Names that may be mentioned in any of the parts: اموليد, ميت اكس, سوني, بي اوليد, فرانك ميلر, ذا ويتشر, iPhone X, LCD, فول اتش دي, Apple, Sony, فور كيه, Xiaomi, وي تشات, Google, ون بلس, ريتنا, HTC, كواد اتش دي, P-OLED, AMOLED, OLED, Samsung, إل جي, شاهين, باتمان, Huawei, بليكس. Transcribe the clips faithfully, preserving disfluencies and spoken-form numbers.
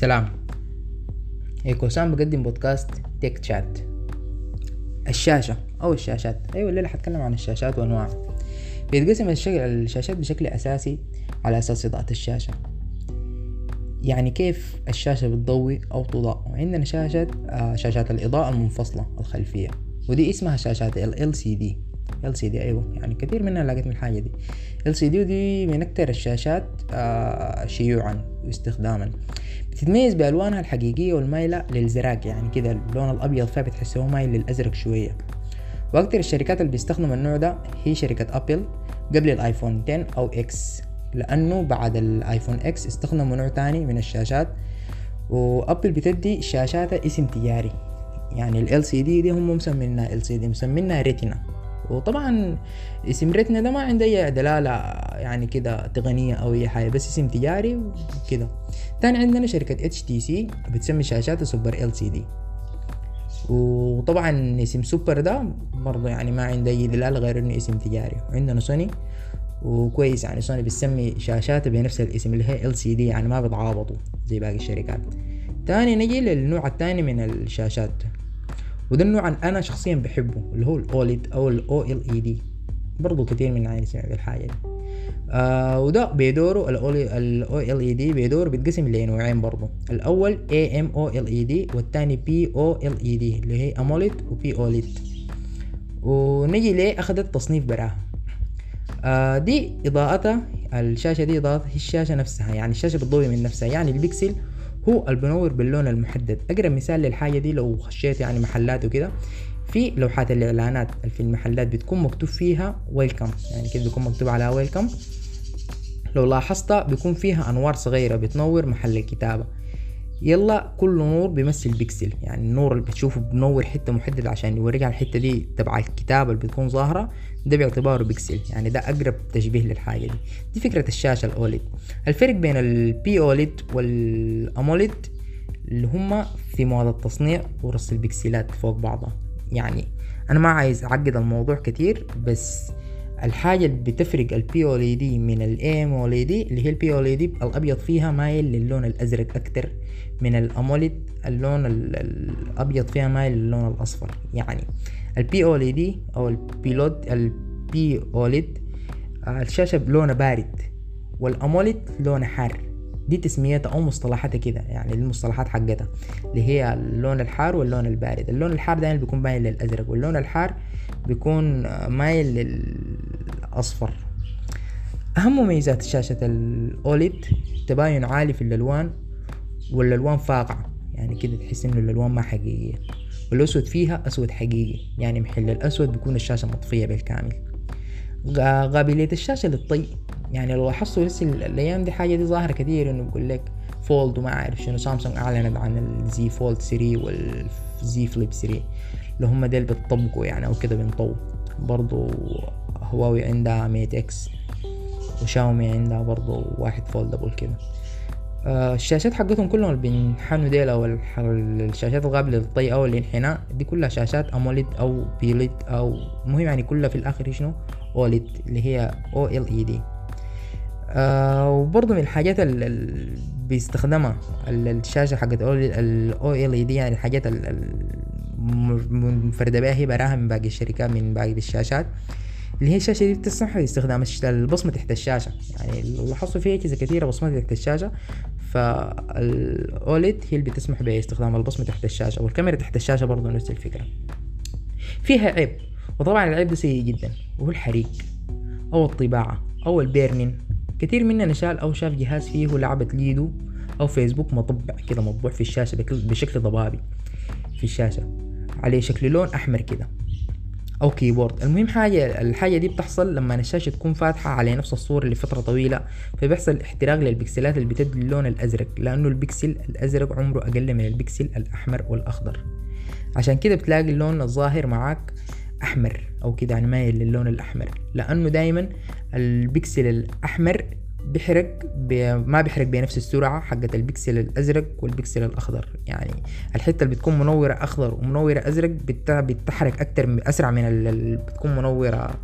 سلام، ايكو سام بقدم بودكاست تيك تشات. الشاشة او الشاشات، ايوه الليلة حتكلم عن الشاشات وانواعها. بيتقسم الشاشات بشكل اساسي على اساس اضاءة الشاشة، يعني كيف الشاشة بتضوي او تضاء. عندنا شاشة شاشات الاضاءة المنفصلة الخلفية، ودي اسمها شاشات ال إل سي دي. إل سي دي ايوه، يعني كثير مننا لقيت من الحاجة دي. إل سي دي دي من اكثر الشاشات شيوعا واستخداما، بتتميز بالوانها الحقيقيه والمايله للزراق، يعني كده اللون الابيض فيها بتحسه مايل للازرق شويه. واكثر الشركات اللي بيستخدموا النوع ده هي شركه ابل قبل الايفون عشرة او اكس، لانه بعد الايفون اكس استخدموا نوع تاني من الشاشات، وابل بتدي شاشاتها اسم تجاري. يعني ال إل سي دي دي هم مسمينها إل سي دي، مسمينها ريتنا، وطبعا اسم ريتنا ده ما عنده اي دلاله يعني كده تقنيه او اي حاجه، بس اسم تجاري وكده. تاني عندنا شركه إتش تي سي بتسمي شاشاتها سوبر إل سي دي، وطبعا اسم سوبر ده برضه يعني ما عنده اي دلاله غير انه اسم تجاري. وعندنا سوني، وكويس يعني سوني بتسمي شاشاتها بنفس الاسم اللي هي إل سي دي، يعني ما بتعاوضوا زي باقي الشركات. تاني نجي للنوع الثاني من الشاشات، وده النوع انا شخصيا بحبه اللي هو الاوليد او الاوليد، برضو كتير من الناس يسمعوا الحاجه دي. آه وده بيدوره الاوليد بيدور بيتقسم لنوعين برضو، الاول AMOLED والثاني P-OLED اللي هي AMOLED و P-OLED. ونجي ليه اخذت تصنيف براها. آه دي اضاءتها الشاشه، دي اضاءتها الشاشه نفسها، يعني الشاشه بتضوي من نفسها، يعني البكسل هو البنور باللون المحدد. اقرب مثال للحاجه دي لو خشيت يعني محلات وكده، في لوحات الاعلانات في المحلات بتكون مكتوب فيها ويلكم، يعني كده بيكون مكتوب على ويلكم. لو لاحظتها بيكون فيها انوار صغيره بتنور محل الكتابه، يلا كل نور بيمثل بيكسل، يعني النور اللي بتشوفه بنور حته محدده عشان يوريك على الحته دي تبع الكتابه اللي بتكون ظاهره، ده باعتباره بيكسل، يعني ده اقرب تشبيه للحاجه دي. دي فكره الشاشه الاوليد. الفرق بين البي اوليد والاموليد اللي هما في مواد التصنيع ورص البكسلات فوق بعضها. يعني انا ما عايز اعقد الموضوع كتير، بس الحاجه اللي بتفرق البي اوليد من الاموليد اللي هي البي اوليد الابيض فيها مايل للون الازرق اكتر من الاموليد، اللون الابيض فيها مايل للون الاصفر. يعني البي اوليد او البيلود البي اوليد الشاشه بلونه بارد، والاموليد لونه حار. دي تسميتها او مصطلحاتها كده، يعني المصطلحات حقتها اللي هي اللون الحار واللون البارد. اللون الحار دايما يعني بيكون مايل للازرق، واللون الحار بيكون مايل للاصفر. اهم مميزات شاشه الاوليد تباين عالي في الالوان، والالوان فاقعه، يعني كده تحس ان الالوان ما حقيقيه، والاسود فيها اسود حقيقي، يعني محل الاسود بيكون الشاشه مطفيه بالكامل. قابليه الشاشه للطي، يعني لو لاحظتوا لسه الايام دي حاجه دي ظاهره كتير، انه بيقول لك فولد وما عارف شنو. سامسونج اعلنت عن الزي فولد ثلاثة والزي فليب ثلاثة اللي هم ديل بتطبقوا يعني او كده بنطو. برضو هواوي عندها ميت اكس، وشاومي عندها برضو واحد فولدبل كده. الشاشات حقتهم كلهم اللي بينحنوا ديل او الشاشات القابله للطي او الانحناء دي كلها شاشات اموليد او بيليد، او مهم يعني كلها في الاخر شنو اوليد اللي هي او ال اي دي. آه وبرضه من الحاجات اللي بيستخدمها الشاشه حقت الاو ال دي، يعني الحاجات المنفرده بها هي براها من باقي الشركات من باقي الشاشات، اللي هي الشاشه دي بتسمح باستخدام البصمه تحت الشاشه. يعني لاحظوا فيها كذا كثيره بصمه تحت الشاشه، فالاوليد هي اللي بتسمح باستخدام البصمه تحت الشاشه، والكاميرا تحت الشاشه برضه نفس الفكره. فيها عيب، وطبعا العيب ده سيء جدا، وهو الحريق او الطباعه او البيرنين. كتير مننا شال او شاف جهاز فيه لعبت ليدو او فيسبوك مطبع كده، مطبوع في الشاشه بشكل ضبابي في الشاشه عليه شكل لون احمر كده، او كيبورد. المهم حاجه الحاجه دي بتحصل لما الشاشه تكون فاتحه على نفس الصوره لفتره طويله، فبيحصل احتراق للبكسلات اللي بتدي اللون الازرق، لانه البكسل الازرق عمره اقل من البكسل الاحمر والاخضر، عشان كده بتلاقي اللون الظاهر معاك احمر او كده، يعني مايل للون الاحمر، لانه دايما البكسل الاحمر بيحرق بي... ما بيحرق بنفس السرعه حقت البكسل الازرق والبكسل الاخضر. يعني الحته اللي بتكون منوره اخضر ومنوره ازرق بت... بتحرك اكتر اسرع من اللي بتكون منوره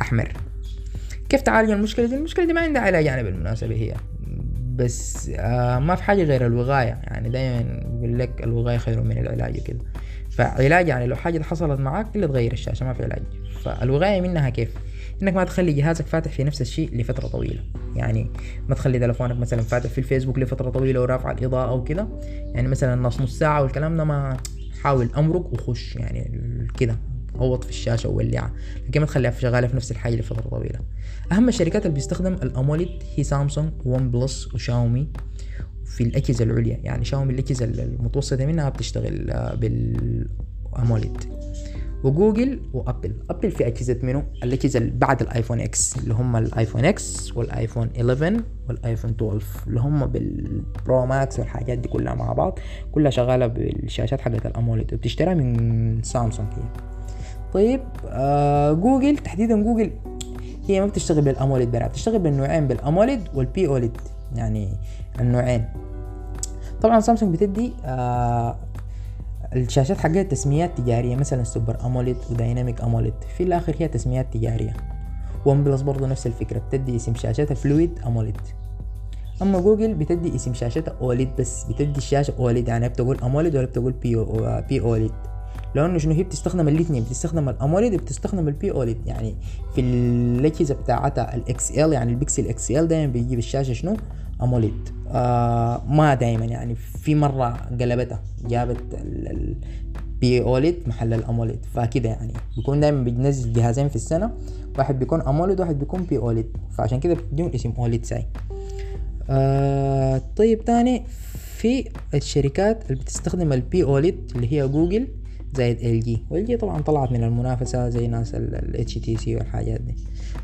احمر. كيف تعالج المشكله دي؟ المشكله دي ما عندها علاج يعني بالمناسبه، هي بس آه ما في حاجة غير الوقاية، يعني دايما يقول لك الوقاية خير من العلاج وكده. فعلاج يعني لو حاجة حصلت معاك إلا تغير الشاشة، ما في علاج. فالوقاية منها كيف؟ إنك ما تخلي جهازك فاتح في نفس الشيء لفترة طويلة، يعني ما تخلي تلفونك مثلا فاتح في الفيسبوك لفترة طويلة ورافع الإضاءة وكده، يعني مثلا نص نص ساعة والكلام ده. ما حاول أمرك وخش يعني كده غوط في الشاشة وولعها، لكن ما تخليها شغالة في نفس الحاجة لفترة طويلة. أهم الشركات اللي بيستخدم الأموليد هي سامسونج وون بلس وشاومي في الأجهزة العليا، يعني شاومي الأجهزة المتوسطة منها بتشتغل بالأموليد، وجوجل وأبل. أبل في أجهزة منه الأجهزة بعد الآيفون إكس اللي هم الآيفون إكس والآيفون إحداشر والآيفون اثنا عشر اللي هم بالبرو ماكس والحاجات دي كلها مع بعض، كلها شغالة بالشاشات حقت الأموليد وبتشتريها من سامسونج هي. طيب آه جوجل تحديدا، جوجل هي ما بتشتغل بالاموليد بس، بتشتغل بالنوعين بالاموليد والبي اوليد، يعني النوعين. طبعا سامسونج بتدي آه الشاشات حقها تسميات تجاريه، مثلا سوبر اموليد ودايناميك اموليد، في الاخر هي تسميات تجاريه. وان بلس برضه نفس الفكره، بتدي اسم شاشتها فلويد اموليد. اما جوجل بتدي اسم شاشتها اوليد بس، بتدي الشاشه اوليد، يعني بتقول اموليد ولا بتقول بي اوليد، لانه شنو هي بتستخدم الاثنين، بتستخدم الاموليد وبتستخدم البي اوليد. يعني في الاجهزه بتاعتها الاكس ال، يعني البكسل اكس ال دايما بيجيب الشاشه شنو اموليد، آه ما دايما، يعني في مره قلبتها جابت البي اوليد محل الاموليد. فكده يعني بيكون دايما بينزل جهازين في السنه، واحد بيكون اموليد واحد بيكون بي اوليد، فعشان كده بتديهم اسم اوليد ساي. آه طيب تاني في الشركات اللي بتستخدم البي اوليد اللي هي جوجل زائد إل جي، والجي طبعا طلعت من المنافسة زي ناس ال إتش تي سي والحاجات دي.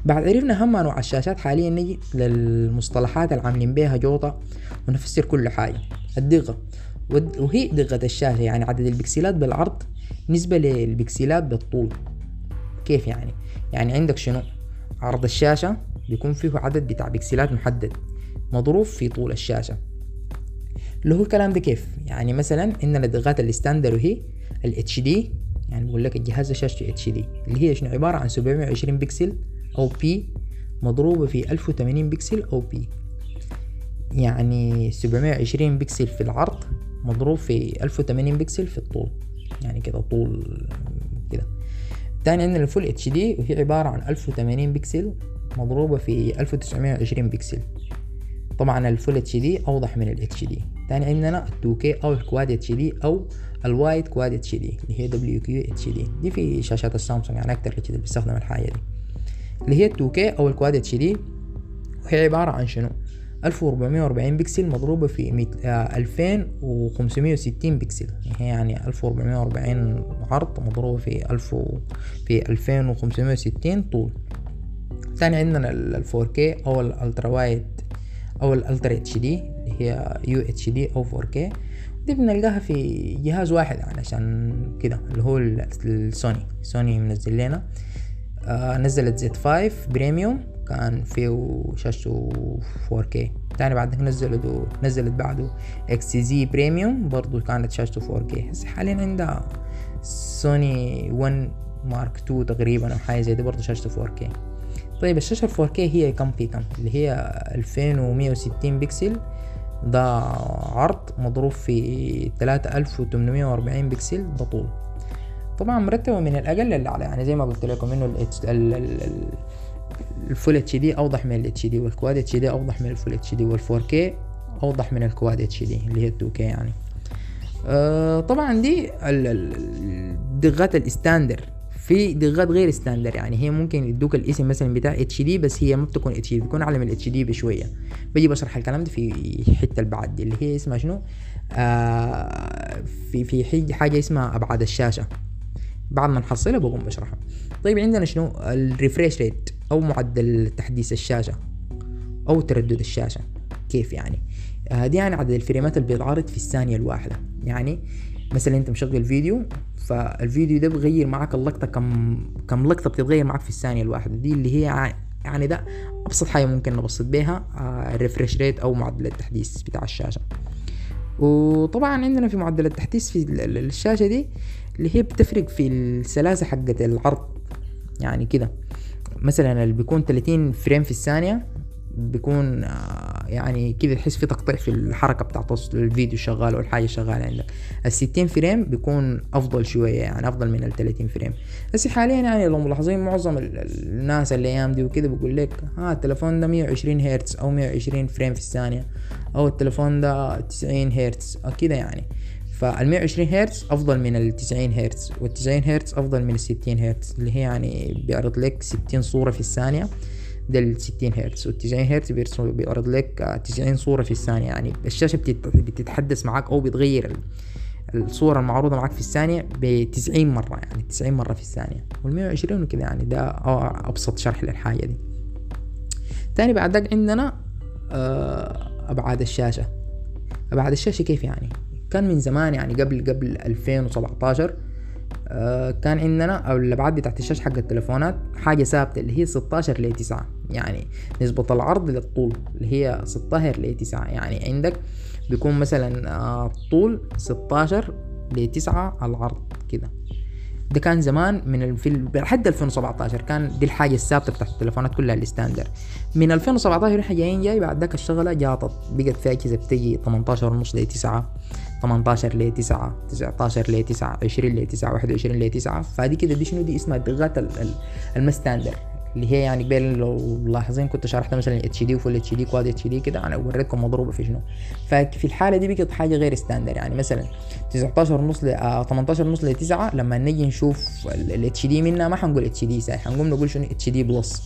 بعد عرفنا هم أنواع الشاشات، حاليا نجي للمصطلحات اللي عاملين بيها جوطة ونفسر كل حاجة. الدقة، وهي دقة الشاشة، يعني عدد البكسلات بالعرض نسبة للبكسلات بالطول. كيف يعني؟ يعني عندك شنو عرض الشاشة بيكون فيه عدد بتاع بكسلات محدد مضروب في طول الشاشة. اللي هو الكلام ده كيف؟ يعني مثلا إننا دقات الستاندر وهي ال اتش دي، يعني بقول لك الجهاز شاشته اتش دي اللي هي شنو عبارة عن سبعمية وعشرين بكسل أو بي مضروبة في ألف وثمانين بكسل أو بي، يعني سبعمية وعشرين بكسل في العرض مضروب في ألف وثمانين بكسل في الطول، يعني كده طول كده. تاني عندنا الفول اتش دي وهي عبارة عن ألف وثمانين بكسل مضروبة في ألف وتسعمية وعشرين بكسل. طبعا الفول اتش دي اوضح من ال اتش دي. تاني عندنا تو كيه او الكواد اتش دي او الوايد كواد اتش دي اللي هي دبليو كيو اتش دي، دي في شاشات السامسونج يعني اكتر كده بيستخدم الحاجه دي اللي هي تو كيه او الكواد اتش دي، وهي عباره عن شنو ألف وأربعمية وأربعين بكسل مضروبه في ألفين وخمسمية وستين بكسل، يعني ألف وأربعمية وأربعين عرض مضروبه في ألف في ألفين وخمسمية وستين طول. تاني عندنا ال فور كيه او الالترا وايد او الالترا اتش دي اللي هي يو اتش دي او فور كيه، دي بنلقاها في جهاز واحد يعني عشان كده اللي هو السوني. سوني منزل لنا آه نزلت زد خمسة بريميوم كان فيه شاشته فور كيه. تاني بعدك نزلت نزلت بعده إكس زد بريميوم برضو كانت شاشته فور كيه. هسه حاليا عندها سوني واحد مارك اتنين تقريبا او حاجه زي دي برضو شاشته فور كيه. طيب الشاشه فور كيه هي كم في كم؟ اللي هي ألفين ومية وستين بكسل، ده عرض مضروب في ثلاثة آلاف وثمانمية وأربعين بكسل ده طول. طبعا مرتبه من الاقل للاعلى، يعني زي ما قلت لكم انه الفول اتش دي اوضح من الاتش دي، والكواد اتش دي اوضح من الفول اتش دي، والفور كيه اوضح من الكواد اتش دي اللي هي تو كيه يعني. آه طبعا دي دقات الاستاندر، في دقات غير ستاندر يعني هي ممكن يدوك الاسم مثلا بتاع اتش دي بس هي ما بتكون اتش دي، بيكون على من الاتش دي بشويه. بجي بشرح الكلام ده في حته البعد اللي هي اسمها شنو آه في في حاجه اسمها ابعاد الشاشه، بعد ما نحصلها بقوم بشرحها. طيب عندنا شنو الريفريش ريت او معدل تحديث الشاشه او تردد الشاشه. كيف يعني؟ آه دي يعني عدد الفريمات اللي بيتعرض في الثانيه الواحده، يعني مثلا انت مشغل فيديو فالفيديو ده بغير معاك اللقطه كم كم لقطه بتتغير معاك في الثانيه الواحده، دي اللي هي يعني ده ابسط حاجه ممكن نبسط بيها الريفريش ريت او معدل التحديث بتاع الشاشه. وطبعا عندنا في معدل التحديث في الشاشه دي اللي هي بتفرق في السلاسه حقه العرض، يعني كده مثلا اللي بيكون ثلاثين فريم في الثانيه بيكون يعني كذا تحس في تقطيع في الحركه بتاعت الفيديو شغال او الحاجه شغاله عندك. الستين فريم بيكون افضل شويه، يعني افضل من الثلاثين فريم. بس حاليا يعني لو ملاحظين معظم الناس الايام دي وكذا بيقول لك ها التليفون ده مية وعشرين هرتز او مية وعشرين فريم في الثانيه، او التليفون ده تسعين هرتز كده يعني. فال مية وعشرين هرتز افضل من ال تسعين هرتز، وال تسعين هرتز افضل من ال ستين هرتز اللي هي يعني بيعرض لك ستين صوره في الثانيه، ده ال ستين هرتز. وال تسعين هرتز بيعرض لك تسعين صوره في الثانيه، يعني الشاشه بتتحدث معاك او بتغير الصوره المعروضه معاك في الثانيه ب تسعين مره، يعني تسعين مره في الثانيه. وال مية وعشرين وكده يعني ده ابسط شرح للحاجه دي. تاني بعد ذلك عندنا ابعاد الشاشه. ابعاد الشاشه كيف يعني؟ كان من زمان يعني قبل قبل ألفين وسبعتاشر آه كان عندنا الابعاد بتاعت الشاشه حق التليفونات حاجه ثابته اللي هي ستاشر لتسعة، يعني نسبه العرض للطول اللي هي ستاشر لتسعة. يعني عندك بيكون مثلا آه الطول ستاشر لتسعة على العرض كده. ده كان زمان من في لحد ألفين وسبعتاشر كان دي الحاجه الثابته بتاعت التليفونات كلها الستاندر. من ألفين وسبعتاشر احنا جايين جاي بعد ذاك الشغله جاطت بقت في اجهزه بتجي تمنتاشر ونص لتسعة، تمنتاشر لتسعة، تسعتاشر لتسعة، عشرين لتسعة، واحد وعشرين لتسعة. فهذه كده دي شنو دي اسمها دغات المستاندر اللي هي يعني قبل لو ملاحظين كنت شرحت مثلا اتش دي وفول اتش دي كواد اتش دي كده انا اوريكم مضروبه في شنو. ففي الحاله دي بقت حاجه غير ستاندر، يعني مثلا تسعتاشر ونص ل تمنتاشر ونص ل تسعة لما نجي نشوف الاتش دي منها ما حنقول اتش دي صحيح، حنقول نقول شنو اتش دي بلس،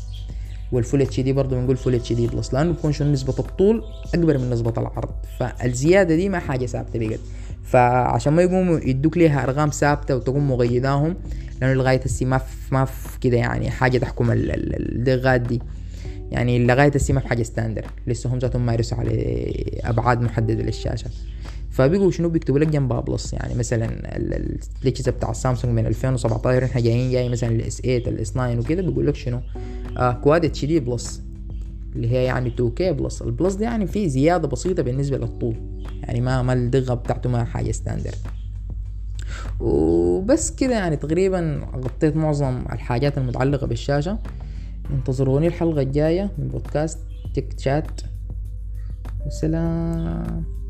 والفول اتش دي برضه بنقول فول اتش دي بلس لانه بيكون شنو نسبه الطول اكبر من نسبه العرض. فالزياده دي ما حاجه ثابته بقت، فعشان ما يقوموا يدوك ليها ارقام ثابته وتقوم مغيداهم لانه لغايه هسه ما في ما في كده يعني حاجه تحكم اللغات دي، يعني لغايه هسه ما في حاجه ستاندر لسه هم ذاتهم ما يرسوا على ابعاد محدده للشاشه. فبيقولوا شنو بيكتبوا لك جنبها بلس، يعني مثلا التليفون بتاع سامسونج من ألفين وسبعتاشر احنا جايين جاي مثلا الاس تمانية الاس تسعة وكده بيقول لك شنو آه كواد اتش دي بلس اللي هي يعني تو كيه بلس. البلس دي يعني في زياده بسيطه بالنسبه للطول، يعني ما ما الدقه بتاعته ما حاجه ستاندرد. وبس كده يعني تقريبا غطيت معظم الحاجات المتعلقه بالشاشه. انتظروني الحلقه الجايه من بودكاست تك شات، والسلام.